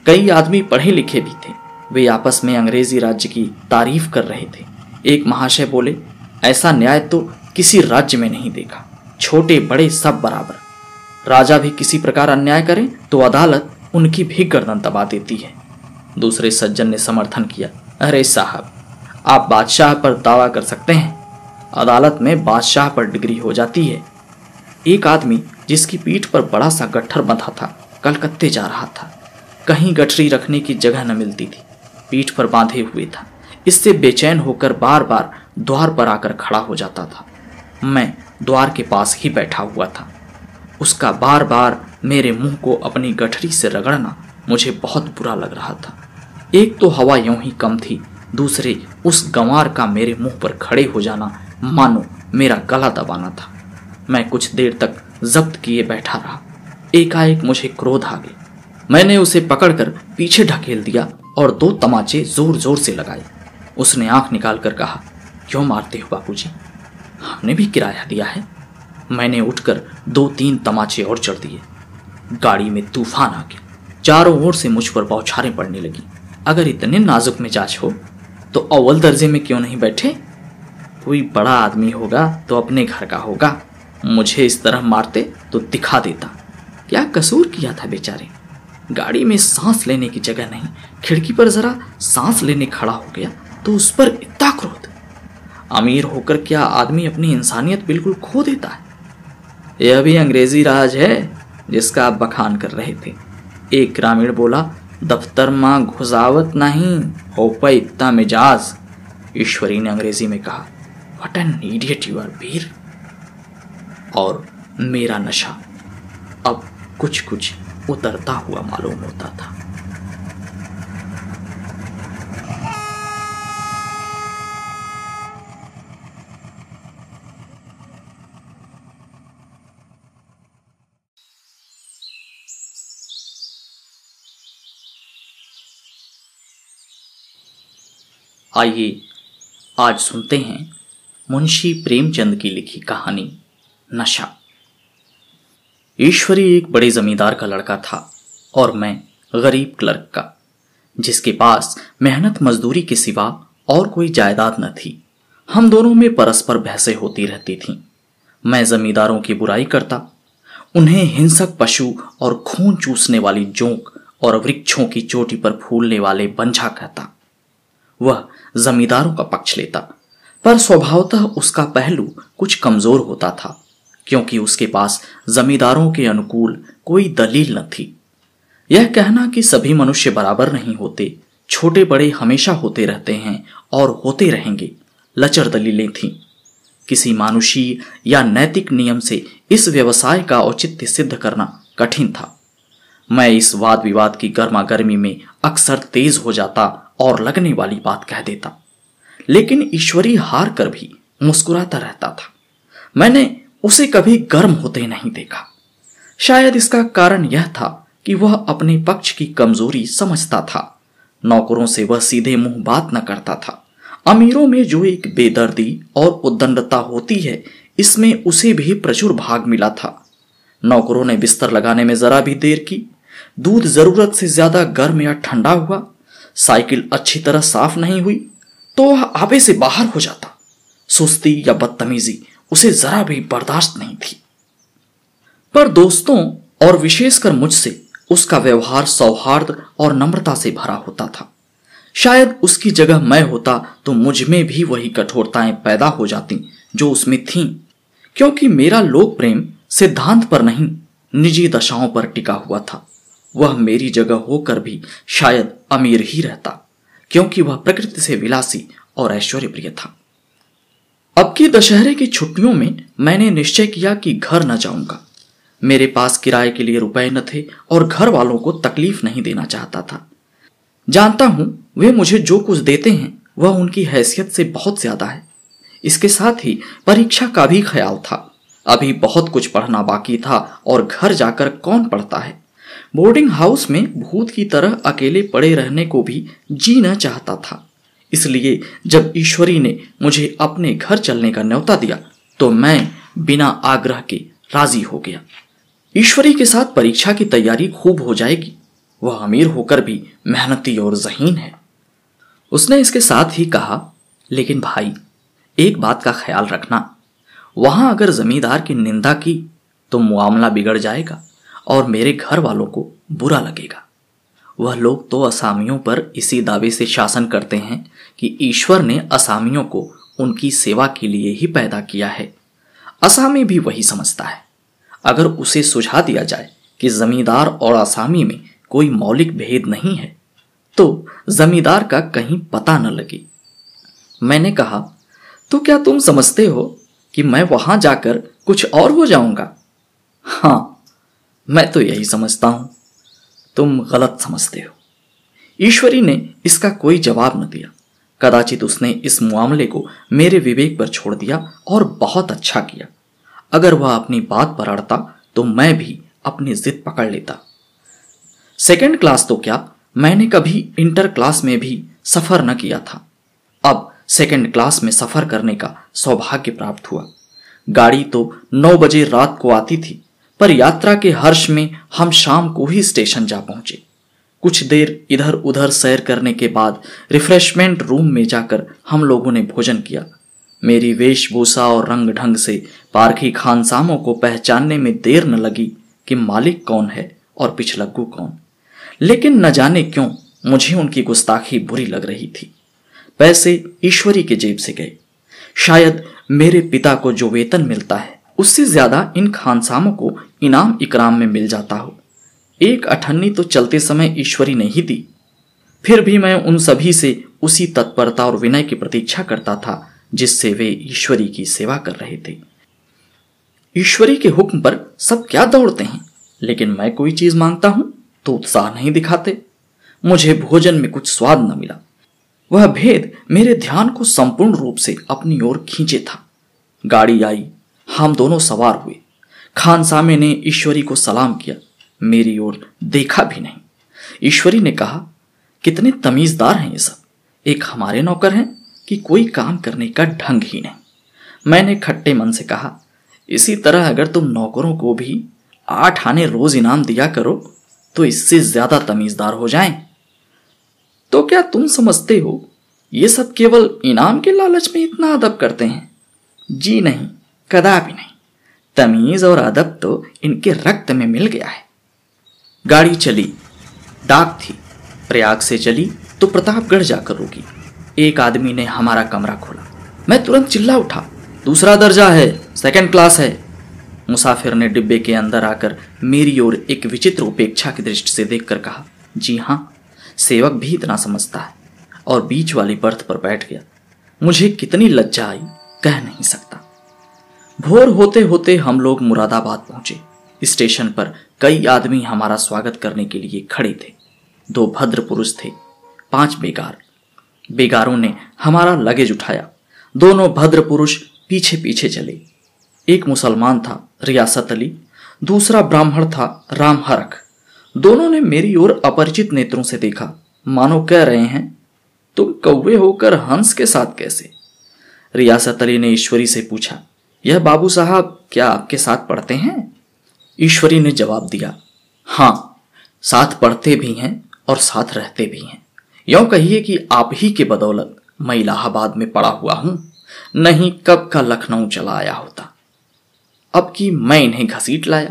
कई आदमी पढ़े लिखे भी थे, वे आपस में अंग्रेजी राज्य की तारीफ कर रहे थे। एक महाशय बोले, ऐसा न्याय तो किसी राज्य में नहीं देखा, छोटे बड़े सब बराबर, राजा भी किसी प्रकार अन्याय करे तो अदालत उनकी भी गर्दन दबा देती है। दूसरे सज्जन ने समर्थन किया, अरे साहब, आप बादशाह पर दावा कर सकते हैं, अदालत में बादशाह पर डिग्री हो जाती है। एक आदमी जिसकी पीठ पर बड़ा सा गट्ठर बंधा था, कलकत्ते जा रहा था। कहीं गठरी रखने की जगह न मिलती थी, पीठ पर बांधे हुए था। इससे बेचैन होकर बार बार द्वार पर आकर खड़ा हो जाता था। मैं द्वार के पास ही बैठा हुआ था। उसका बार बार मेरे मुंह को अपनी गठरी से रगड़ना मुझे बहुत बुरा लग रहा था। एक तो हवा यूं ही कम थी, दूसरे उस गंवार का मेरे मुंह पर खड़े हो जाना मानो मेरा गला दबाना था। मैं कुछ देर तक जब्त किए बैठा रहा। एकाएक मुझे क्रोध आ गया। मैंने उसे पकड़कर पीछे ढकेल दिया और दो तमाचे जोर जोर से लगाए। उसने आंख निकालकर कहा, क्यों मारते हो बापूजी? हमने भी किराया दिया है। मैंने उठकर दो तीन तमाचे और चढ़ दिए। गाड़ी में तूफान आ गया। चारों ओर से मुझ पर बौछारें पड़ने लगी। अगर इतने नाजुक मिजाज हो तो अव्वल दर्जे में क्यों नहीं बैठे? कोई बड़ा आदमी होगा तो अपने घर का होगा, मुझे इस तरह मारते तो दिखा देता। क्या कसूर किया था बेचारे? गाड़ी में सांस लेने की जगह नहीं, खिड़की पर जरा सांस लेने खड़ा हो गया तो उस पर इतना क्रोध। अमीर होकर क्या आदमी अपनी इंसानियत बिल्कुल खो देता है? यह भी अंग्रेजी राज है जिसका आप बखान कर रहे थे। एक ग्रामीण बोला, दफ्तर मां घुसावत नहीं होपा इतना मिजाज। ईश्वरी ने अंग्रेजी में कहा, what an idiot you are Veer. और मेरा नशा अब कुछ कुछ उतरता हुआ मालूम होता था। आइए आज सुनते हैं मुंशी प्रेमचंद की लिखी कहानी नशा। ईश्वरी एक बड़े जमींदार का लड़का था और मैं गरीब क्लर्क का, जिसके पास मेहनत मजदूरी के सिवा और कोई जायदाद न थी। हम दोनों में परस्पर बहसें होती रहती थीं। मैं जमींदारों की बुराई करता, उन्हें हिंसक पशु और खून चूसने वाली जोंक और वृक्षों की चोटी पर फूलने वाले बंझा कहता। वह जमींदारों का पक्ष लेता, पर स्वभावतः उसका पहलू कुछ कमजोर होता था, क्योंकि उसके पास जमींदारों के अनुकूल कोई दलील न थी। यह कहना कि सभी मनुष्य बराबर नहीं होते, छोटे बड़े हमेशा होते रहते हैं और होते रहेंगे, लचर दलीलें थीं। किसी मानुषी या नैतिक नियम से इस व्यवसाय का औचित्य सिद्ध करना कठिन था। मैं इस वाद विवाद की गर्मा गर्मी में अक्सर तेज हो जाता और लगने वाली बात कह देता, लेकिन ईश्वरी हार कर भी मुस्कुराता रहता था। मैंने उसे कभी गर्म होते नहीं देखा। शायद इसका कारण यह था कि वह अपने पक्ष की कमजोरी समझता था। नौकरों से वह सीधे मुंह बात न करता था। अमीरों में जो एक बेदर्दी और उद्दंडता होती है, इसमें उसे भी प्रचुर भाग मिला था। नौकरों ने बिस्तर लगाने में जरा भी देर की, दूध जरूरत से ज्यादा गर्म या ठंडा हुआ, साइकिल अच्छी तरह साफ नहीं हुई तो वह आपे से बाहर हो जाता। सुस्ती या बदतमीजी उसे जरा भी बर्दाश्त नहीं थी। पर दोस्तों और विशेषकर मुझसे उसका व्यवहार सौहार्द और नम्रता से भरा होता था। शायद उसकी जगह मैं होता तो मुझ में भी वही कठोरताएं पैदा हो जाती जो उसमें थीं, क्योंकि मेरा लोक प्रेम सिद्धांत पर नहीं, निजी दशाओं पर टिका हुआ था। वह मेरी जगह होकर भी शायद अमीर ही रहता, क्योंकि वह प्रकृति से विलासी और ऐश्वर्य प्रिय था। अब की दशहरे की छुट्टियों में मैंने निश्चय किया कि घर न जाऊंगा। मेरे पास किराए के लिए रुपए न थे और घर वालों को तकलीफ नहीं देना चाहता था। जानता हूं वे मुझे जो कुछ देते हैं वह उनकी हैसियत से बहुत ज्यादा है। इसके साथ ही परीक्षा का भी ख्याल था। अभी बहुत कुछ पढ़ना बाकी था और घर जाकर कौन पढ़ता है। बोर्डिंग हाउस में भूत की तरह अकेले पड़े रहने को भी जीना चाहता था। इसलिए जब ईश्वरी ने मुझे अपने घर चलने का न्योता दिया तो मैं बिना आग्रह के राजी हो गया। ईश्वरी के साथ परीक्षा की तैयारी खूब हो जाएगी। वह अमीर होकर भी मेहनती और ज़हीन है। उसने इसके साथ ही कहा, लेकिन भाई एक बात का ख्याल रखना, वहां अगर जमींदार की निंदा की तो मामला बिगड़ जाएगा और मेरे घर वालों को बुरा लगेगा। वह लोग तो असामियों पर इसी दावे से शासन करते हैं कि ईश्वर ने असामियों को उनकी सेवा के लिए ही पैदा किया है। असामी भी वही समझता है। अगर उसे सुझा दिया जाए कि जमींदार और असामी में कोई मौलिक भेद नहीं है तो जमींदार का कहीं पता न लगे। मैंने कहा, तो क्या तुम समझते हो कि मैं वहां जाकर कुछ और हो जाऊंगा? हाँ, मैं तो यही समझता हूं। तुम गलत समझते हो। ईश्वरी ने इसका कोई जवाब न दिया। कदाचित उसने इस मामले को मेरे विवेक पर छोड़ दिया और बहुत अच्छा किया। अगर वह अपनी बात पर अड़ता तो मैं भी अपनी जिद पकड़ लेता। सेकेंड क्लास तो क्या, मैंने कभी इंटर क्लास में भी सफर न किया था। अब सेकेंड क्लास में सफर करने का सौभाग्य प्राप्त हुआ। गाड़ी तो नौ बजे रात को आती थी, पर यात्रा के हर्ष में हम शाम को ही स्टेशन जा पहुंचे। कुछ देर इधर उधर सैर करने के बाद रिफ्रेशमेंट रूम में जाकर हम लोगों ने भोजन किया। मेरी वेशभूषा और रंग ढंग से पारखी खानसामों को पहचानने में देर न लगी कि मालिक कौन है और पिछलग्गू कौन। लेकिन न जाने क्यों मुझे उनकी गुस्ताखी बुरी लग रही थी। पैसे ईश्वरी के जेब से गए। शायद मेरे पिता को जो वेतन मिलता है उससे ज्यादा इन खानसामों को इनाम इकराम में मिल जाता हो। एक अठन्नी तो चलते समय ईश्वरी ने ही दी। फिर भी मैं उन सभी से उसी तत्परता और विनय की प्रतीक्षा करता था जिससे वे ईश्वरी की सेवा कर रहे थे। ईश्वरी के हुक्म पर सब क्या दौड़ते हैं, लेकिन मैं कोई चीज मांगता हूं तो उत्साह नहीं दिखाते। मुझे भोजन में कुछ स्वाद न मिला। वह भेद मेरे ध्यान को संपूर्ण रूप से अपनी ओर खींचे था। गाड़ी आई, हम दोनों सवार हुए। खानसामे ने ईश्वरी को सलाम किया, मेरी ओर देखा भी नहीं। ईश्वरी ने कहा, कितने तमीजदार हैं ये सब, एक हमारे नौकर हैं कि कोई काम करने का ढंग ही नहीं। मैंने खट्टे मन से कहा, इसी तरह अगर तुम नौकरों को भी आठ आने रोज इनाम दिया करो तो इससे ज्यादा तमीजदार हो जाएं। तो क्या तुम समझते हो ये सब केवल इनाम के लालच में इतना अदब करते हैं? जी नहीं, कदापि नहीं। तमीज और अदब तो इनके रक्त में मिल गया है। गाड़ी चली, डाक थी, प्रयाग से चली तो प्रतापगढ़ जाकर रुकी। एक आदमी ने हमारा कमरा खोला, मैं तुरंत चिल्ला उठा, दूसरा दर्जा है, सेकंड क्लास है। मुसाफिर ने डिब्बे के अंदर आकर मेरी ओर एक विचित्र उपेक्षा की दृष्टि से देखकर कहा, जी हाँ, सेवक भी इतना समझता है, और बीच वाली बर्थ पर बैठ गया। मुझे कितनी लज्जा आई कह नहीं सकता। भोर होते होते हम लोग मुरादाबाद पहुंचे। स्टेशन पर कई आदमी हमारा स्वागत करने के लिए खड़े थे। दो भद्र पुरुष थे, पांच बेगार। बेगारों ने हमारा लगेज उठाया। दोनों भद्र पुरुष पीछे पीछे चले। एक मुसलमान था रियासत अली, दूसरा ब्राह्मण था राम हरख। दोनों ने मेरी ओर अपरिचित नेत्रों से देखा, मानो कह रहे हैं, तुम कौवे होकर हंस के साथ कैसे। रियासत अली ने ईश्वरी से पूछा, यह बाबू साहब क्या आपके साथ पढ़ते हैं? ईश्वरी ने जवाब दिया, हाँ, साथ पढ़ते भी हैं और साथ रहते भी हैं। यूं कहिए कि आप ही के बदौलत मैं इलाहाबाद में पड़ा हुआ हूं, नहीं कब का लखनऊ चला आया होता। अब कि मैं इन्हें घसीट लाया।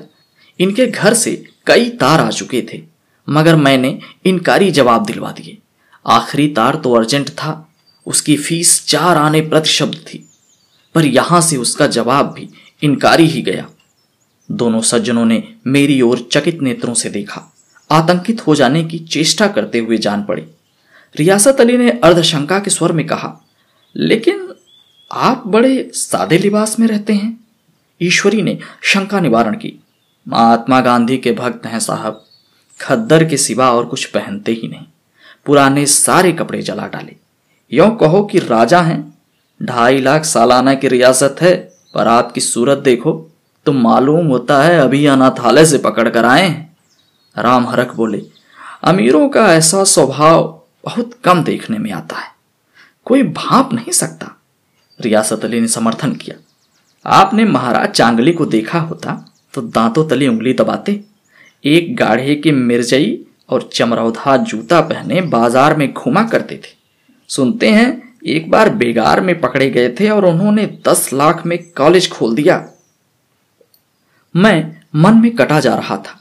इनके घर से कई तार आ चुके थे, मगर मैंने इनकारी जवाब दिलवा दिए। आखिरी तार तो अर्जेंट था, उसकी फीस चार आने प्रति शब्द थी, पर यहां से उसका जवाब भी इनकारी ही गया। दोनों सज्जनों ने मेरी ओर चकित नेत्रों से देखा, आतंकित हो जाने की चेष्टा करते हुए जान पड़े। रियासत अली ने अर्धशंका के स्वर में कहा, लेकिन आप बड़े सादे लिबास में रहते हैं। ईश्वरी ने शंका निवारण की, महात्मा गांधी के भक्त हैं साहब, खद्दर के सिवा और कुछ पहनते ही नहीं। पुराने सारे कपड़े जला डाले, यों कहो कि राजा हैं। ढाई लाख सालाना की रियासत है, पर आपकी सूरत देखो तो मालूम होता है अभी अनाथालय से पकड़ कर आए हैं। राम हरख बोले, अमीरों का ऐसा स्वभाव बहुत कम देखने में आता है, कोई भांप नहीं सकता। रियासत अली ने समर्थन किया, आपने महाराज चांगली को देखा होता तो दांतों तले उंगली दबाते। एक गाढ़े के मिर्जई और चमरौधा जूता पहने बाजार में घूमा करते थे। सुनते हैं एक बार बेगार में पकड़े गए थे और उन्होंने दस लाख में कॉलेज खोल दिया। मैं मन में कटा जा रहा था,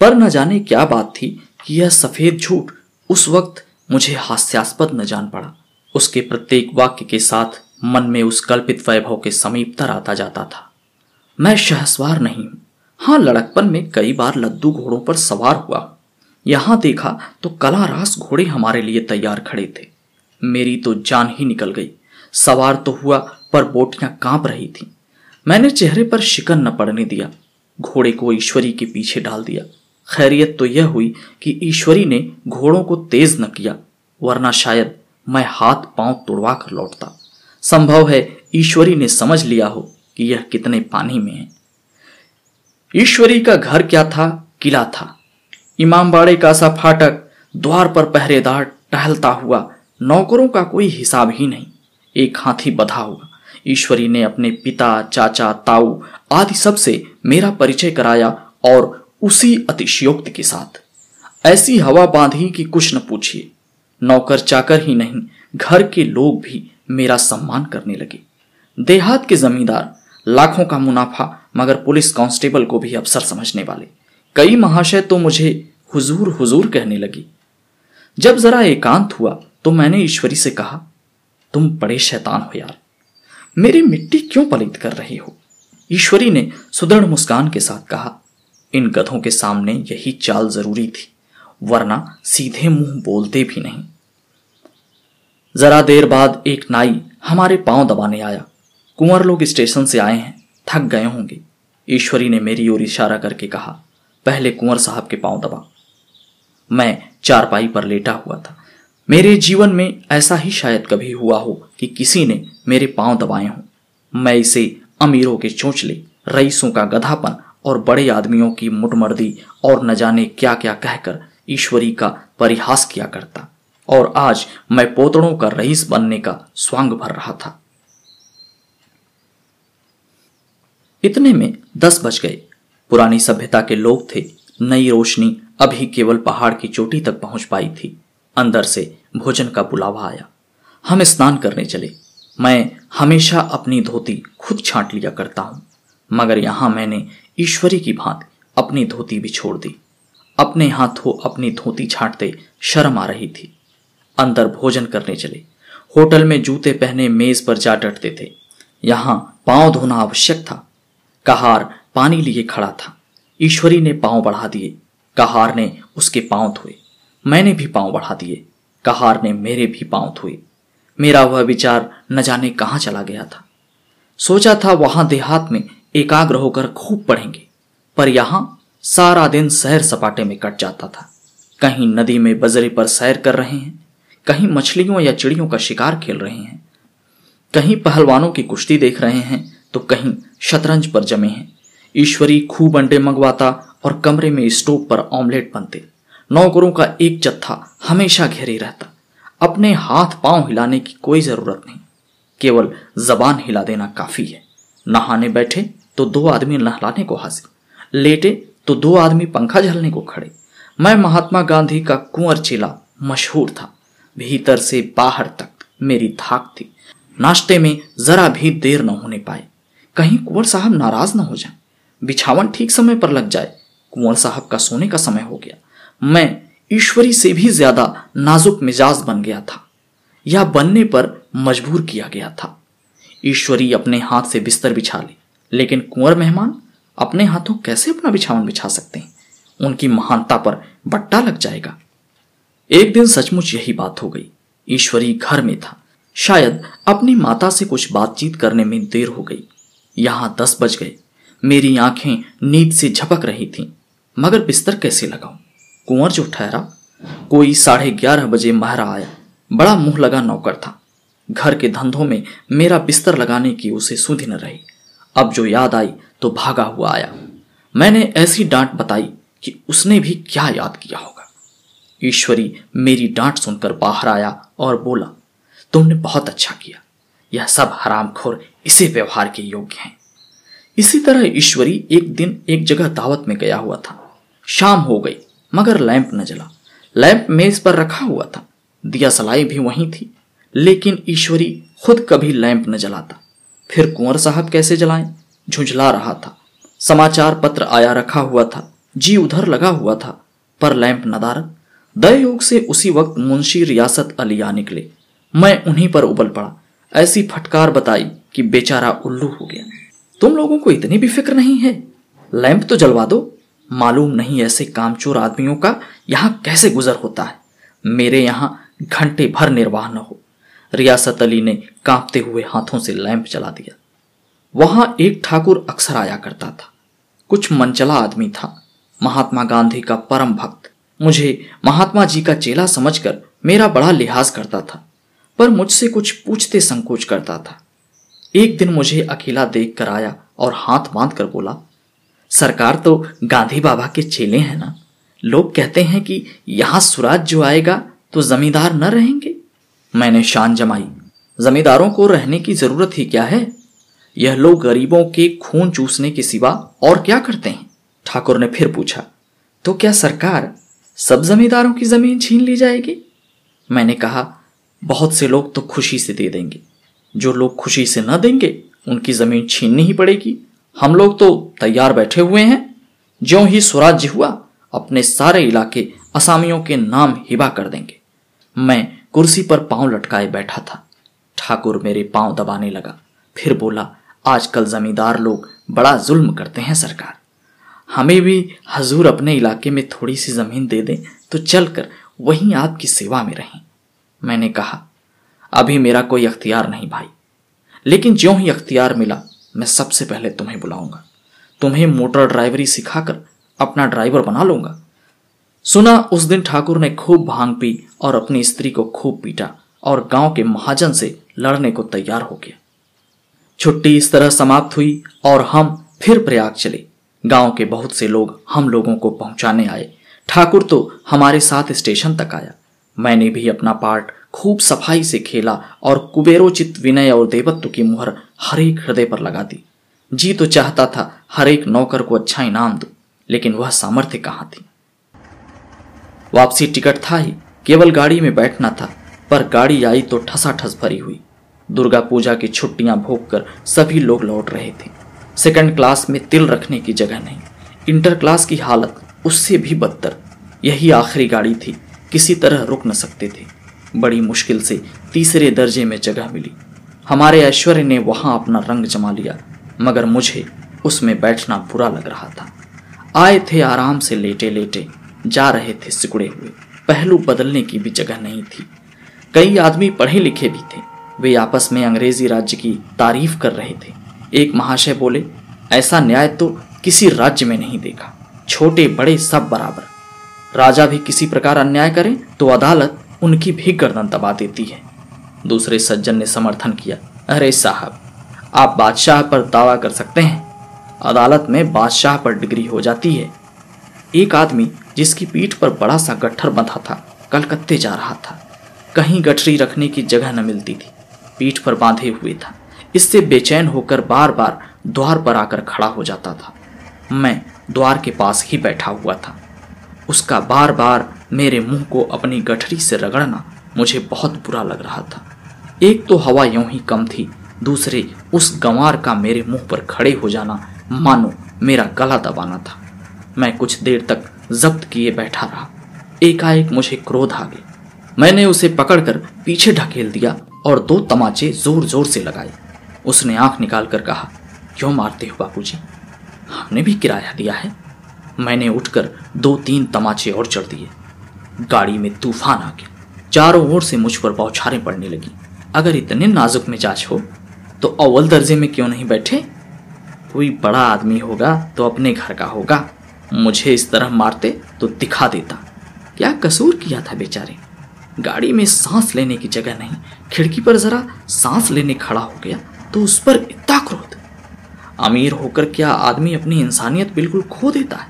पर न जाने क्या बात थी कि यह सफेद झूठ उस वक्त मुझे हास्यास्पद न जान पड़ा। उसके प्रत्येक वाक्य के साथ मन में उस कल्पित वैभव के समीपतर आता जाता था। मैं शहसवार नहीं हूं, हाँ, लड़कपन में कई बार लद्दू घोड़ों पर सवार हुआ। यहां देखा तो कला रास घोड़े हमारे लिए तैयार खड़े थे। मेरी तो जान ही निकल गई। सवार तो हुआ, पर बोटियां कांप रही थी। मैंने चेहरे पर शिकन न पड़ने दिया, घोड़े को ईश्वरी के पीछे डाल दिया। खैरियत तो यह हुई कि ईश्वरी ने घोड़ों को तेज न किया, वरना शायद मैं हाथ पांव तुड़वा कर लौटता। संभव है ईश्वरी ने समझ लिया हो कि यह कितने पानी में है। ईश्वरी का घर क्या था, किला था। इमामबाड़े का सा फाटक, द्वार पर पहरेदार टहलता हुआ, नौकरों का कोई हिसाब ही नहीं। एक हाथी बधा हुआ। ईश्वरी ने अपने पिता, चाचा, ताऊ आदि सबसे मेरा परिचय कराया, और उसी अतिशयोक्ति के साथ ऐसी हवा बांधी कि कुछ न पूछिए। नौकर चाकर ही नहीं, घर के लोग भी मेरा सम्मान करने लगे। देहात के जमींदार, लाखों का मुनाफा, मगर पुलिस कांस्टेबल को भी अफसर समझने वाले। कई महाशय तो मुझे हुजूर हुजूर कहने लगी। जब जरा एकांत हुआ तो मैंने ईश्वरी से कहा, तुम बड़े शैतान हो यार, मेरी मिट्टी क्यों पलीत कर रहे हो? ईश्वरी ने सुदृढ़ मुस्कान के साथ कहा, इन गधों के सामने यही चाल जरूरी थी, वरना सीधे मुंह बोलते भी नहीं। जरा देर बाद एक नाई हमारे पांव दबाने आया। कुंवर लोग स्टेशन से आए हैं, थक गए होंगे। ईश्वरी ने मेरी ओर इशारा करके कहा, पहले कुंवर साहब के पांव दबा। मैं चारपाई पर लेटा हुआ था। मेरे जीवन में ऐसा ही शायद कभी हुआ हो कि किसी ने मेरे पांव दबाए हों। मैं इसे अमीरों के चोंचले, रईसों का गधापन और बड़े आदमियों की मुटमर्दी और न जाने क्या क्या कहकर ईश्वरी का परिहास किया करता, और आज मैं पोतड़ों का रईस बनने का स्वांग भर रहा था। इतने में दस बज गए। पुरानी सभ्यता के लोग थे। नई रोशनी अभी केवल पहाड़ की चोटी तक पहुंच पाई थी। अंदर से भोजन का बुलावा आया। हम स्नान करने चले। मैं हमेशा अपनी धोती खुद छांट लिया करता हूं। मगर यहां मैंने ईश्वरी की भांति अपनी धोती भी छोड़ दी। अपने हाथों अपनी धोती छांटते शर्म आ रही थी। अंदर भोजन करने चले। होटल में जूते पहने मेज पर जा डटते थे, यहां पांव धोना आवश्यक था। कहार पानी लिए खड़ा था। ईश्वरी ने पांव बढ़ा दिए, कहार ने उसके पांव धोए। मैंने भी पांव बढ़ा दिए, कहार ने मेरे भी पांव धोए। मेरा वह विचार न जाने कहां चला गया था। सोचा था वहां देहात में एकाग्र होकर खूब पढ़ेंगे, पर यहां सारा दिन सैर सपाटे में कट जाता था। कहीं नदी में बजरे पर सैर कर रहे हैं, कहीं मछलियों या चिड़ियों का शिकार खेल रहे हैं, कहीं पहलवानों की कुश्ती देख रहे हैं, तो कहीं शतरंज पर जमे हैं। ईश्वरी खूब अंडे मंगवाता और कमरे में स्टोव पर ऑमलेट बनते। नौकरों का एक जत्था हमेशा घेरे रहता। अपने हाथ पांव हिलाने की कोई जरूरत नहीं, केवल जबान हिला देना काफी है। नहाने बैठे तो दो आदमी नहलाने को हाजिर, लेटे तो दो आदमी पंखा झलने को खड़े। मैं महात्मा गांधी का कुंवर चेला मशहूर था। भीतर से बाहर तक मेरी धाक थी। नाश्ते में जरा भी देर न होने पाए, कहीं कुंवर साहब नाराज न हो जाए। बिछावन ठीक समय पर लग जाए। कुंवर साहब का सोने का समय हो गया। मैं ईश्वरी से भी ज्यादा नाजुक मिजाज बन गया था, या बनने पर मजबूर किया गया था। ईश्वरी अपने हाथ से बिस्तर बिछा ले, लेकिन कुंवर मेहमान अपने हाथों कैसे अपना बिछावन बिछा सकते हैं? उनकी महानता पर बट्टा लग जाएगा। एक दिन सचमुच यही बात हो गई। ईश्वरी घर में था। शायद अपनी माता से कुछ बातचीत करने में देर हो गई। यहां दस बज गए। मेरी आंखें नींद से झपक रही थीं, मगर बिस्तर कैसे लगाऊं? कुंवर जो ठहरा, कोई साढ़े ग्यारह बजे महरा आया। बड़ा मुंह लगा नौकर था। घर के धंधों में मेरा बिस्तर लगाने की उसे सुधि न रही। अब जो याद आई तो भागा हुआ आया। मैंने ऐसी डांट बताई कि उसने भी क्या याद किया होगा। ईश्वरी मेरी डांट सुनकर बाहर आया और बोला, तुमने बहुत अच्छा किया। यह सब हरामखोर इसी व्यवहार के योग्य हैं। इसी तरह ईश्वरी एक दिन एक जगह दावत में गया हुआ था। शाम हो गई, मगर लैंप न जला। लैंप मेज पर रखा हुआ था, दिया सलाई भी वहीं थी, लेकिन ईश्वरी खुद कभी लैंप न जलाता। फिर कुंवर साहब कैसे जलाएं? झुंझला रहा था। समाचार पत्र आया रखा हुआ था, जी उधर लगा हुआ था, पर लैंप नदारद। दयोग से उसी वक्त मुंशी रियासत अली आ निकले। मैं उन्हीं पर उबल पड़ा। ऐसी फटकार बताई कि बेचारा उल्लू हो गया। तुम लोगों को इतनी भी फिक्र नहीं है? लैंप तो जलवा दो। मालूम नहीं ऐसे कामचोर आदमियों का यहां कैसे गुजर होता है। मेरे यहां घंटे भर निर्वाह न हो। रियासत अली ने कांपते हुए हाथों से लैंप जला दिया। वहां एक ठाकुर अक्सर आया करता था। कुछ मनचला आदमी था। महात्मा गांधी का परम भक्त, मुझे महात्मा जी का चेला समझकर मेरा बड़ा लिहाज करता था, पर मुझसे कुछ पूछते संकोच करता था। एक दिन मुझे अकेला देख कर आया और हाथ बांध कर बोला, सरकार तो गांधी बाबा के चेले हैं ना। लोग कहते हैं कि यहां सुराज जो आएगा तो जमींदार न रहेंगे। मैंने शान जमाई, जमींदारों को रहने की जरूरत ही क्या है? यह लोग गरीबों के खून चूसने के सिवा और क्या करते हैं? ठाकुर ने फिर पूछा, तो क्या सरकार सब जमींदारों की जमीन छीन ली जाएगी? मैंने कहा, बहुत से लोग तो खुशी से दे देंगे। जो लोग खुशी से न देंगे उनकी जमीन छीननी ही पड़ेगी। हम लोग तो तैयार बैठे हुए हैं। ज्यों ही स्वराज्य हुआ, अपने सारे इलाके असामियों के नाम हिबा कर देंगे। मैं कुर्सी पर पांव लटकाए बैठा था। ठाकुर मेरे पांव दबाने लगा, फिर बोला, आजकल जमींदार लोग बड़ा जुल्म करते हैं सरकार। हमें भी हजूर अपने इलाके में थोड़ी सी जमीन दे दें तो चलकर वहीं आपकी सेवा में रहें। मैंने कहा, अभी मेरा कोई अख्तियार नहीं भाई, लेकिन ज्यों ही अख्तियार मिला मैं सबसे पहले तुम्हें बुलाऊंगा। तुम्हें मोटर ड्राइवरी सिखाकर अपना ड्राइवर बना लूंगा। सुना उस दिन ठाकुर ने खूब भांग पी और अपनी स्त्री को खूब पीटा और गांव के महाजन से लड़ने को तैयार हो गया। छुट्टी इस तरह समाप्त हुई और हम फिर प्रयाग चले। गांव के बहुत से लोग हम लोगों को पहुंचाने आए। ठाकुर तो हमारे साथ स्टेशन तक आया। मैंने भी अपना पार्ट खूब सफाई से खेला और कुबेरोचित विनय और देवत्व की मुहर हरेक हृदय पर लगा दी। जी तो चाहता था हरेक नौकर को अच्छा इनाम दूं, लेकिन वह सामर्थ्य कहाँ थी। वापसी टिकट था ही, केवल गाड़ी में बैठना था, पर गाड़ी आई तो ठसाठस भरी हुई। दुर्गा पूजा की छुट्टियां भोग कर सभी लोग लौट रहे थे। सेकंड क्लास में तिल रखने की जगह नहीं। इंटर क्लास की हालत उससे भी बदतर। यही आखिरी गाड़ी थी, किसी तरह रुक न सकते थे। बड़ी मुश्किल से तीसरे दर्जे में जगह मिली। हमारे ऐश्वर्य ने वहाँ अपना रंग जमा लिया, मगर मुझे उसमें बैठना बुरा लग रहा था। आए थे आराम से लेटे लेटे, जा रहे थे सिकुड़े हुए। पहलू बदलने की भी जगह नहीं थी। कई आदमी पढ़े लिखे भी थे। वे आपस में अंग्रेजी राज्य की तारीफ कर रहे थे। एक महाशय बोले, ऐसा न्याय तो किसी राज्य में नहीं देखा, छोटे बड़े सब बराबर। राजा भी किसी प्रकार अन्याय करे तो अदालत उनकी भी गर्दन दबा देती है। दूसरे सज्जन ने समर्थन किया, अरे साहब, आप बादशाह पर दावा कर सकते हैं, अदालत में बादशाह पर डिग्री हो जाती है। एक आदमी जिसकी पीठ पर बड़ा सा गट्ठर बंधा था, कलकत्ते जा रहा था। कहीं गठरी रखने की जगह न मिलती थी, पीठ पर बांधे हुए था। इससे बेचैन होकर बार बार द्वार पर आकर खड़ा हो जाता था। मैं द्वार के पास ही बैठा हुआ था। उसका बार बार मेरे मुंह को अपनी गठरी से रगड़ना मुझे बहुत बुरा लग रहा था। एक तो हवा यूं ही कम थी, दूसरे उस गंवार का मेरे मुंह पर खड़े हो जाना मानो मेरा गला दबाना था। मैं कुछ देर तक जब्त किए बैठा रहा। एकाएक मुझे क्रोध आ गया। मैंने उसे पकड़कर पीछे ढकेल दिया और दो तमाचे जोर जोर से लगाए। उसने आंख निकालकर कहा, क्यों मारते हो बापूजी? हमने भी किराया दिया है। मैंने उठकर दो तीन तमाचे और जड़ दिए। गाड़ी में तूफान आ गया। चारों ओर से मुझ पर बौछारें पड़ने लगी। अगर इतने नाजुक मिजाज हो तो अव्वल दर्जे में क्यों नहीं बैठे? कोई बड़ा आदमी होगा तो अपने घर का होगा। मुझे इस तरह मारते तो दिखा देता। क्या कसूर किया था बेचारे? गाड़ी में सांस लेने की जगह नहीं। खिड़की पर जरा सांस लेने खड़ा हो गया तो उस पर इतना क्रोध। अमीर होकर क्या आदमी अपनी इंसानियत बिल्कुल खो देता है?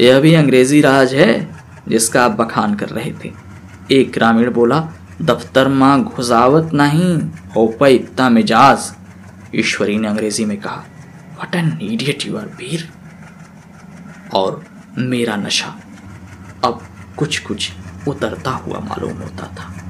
यह भी अंग्रेजी राज है जिसका आप बखान कर रहे थे। एक ग्रामीण बोला, दफ्तर माँ घुसावत नहीं हो पाई इतना मिजाज। ईश्वरी ने अंग्रेजी में कहा, what an idiot you are Veer. और मेरा नशा अब कुछ कुछ उतरता हुआ मालूम होता था।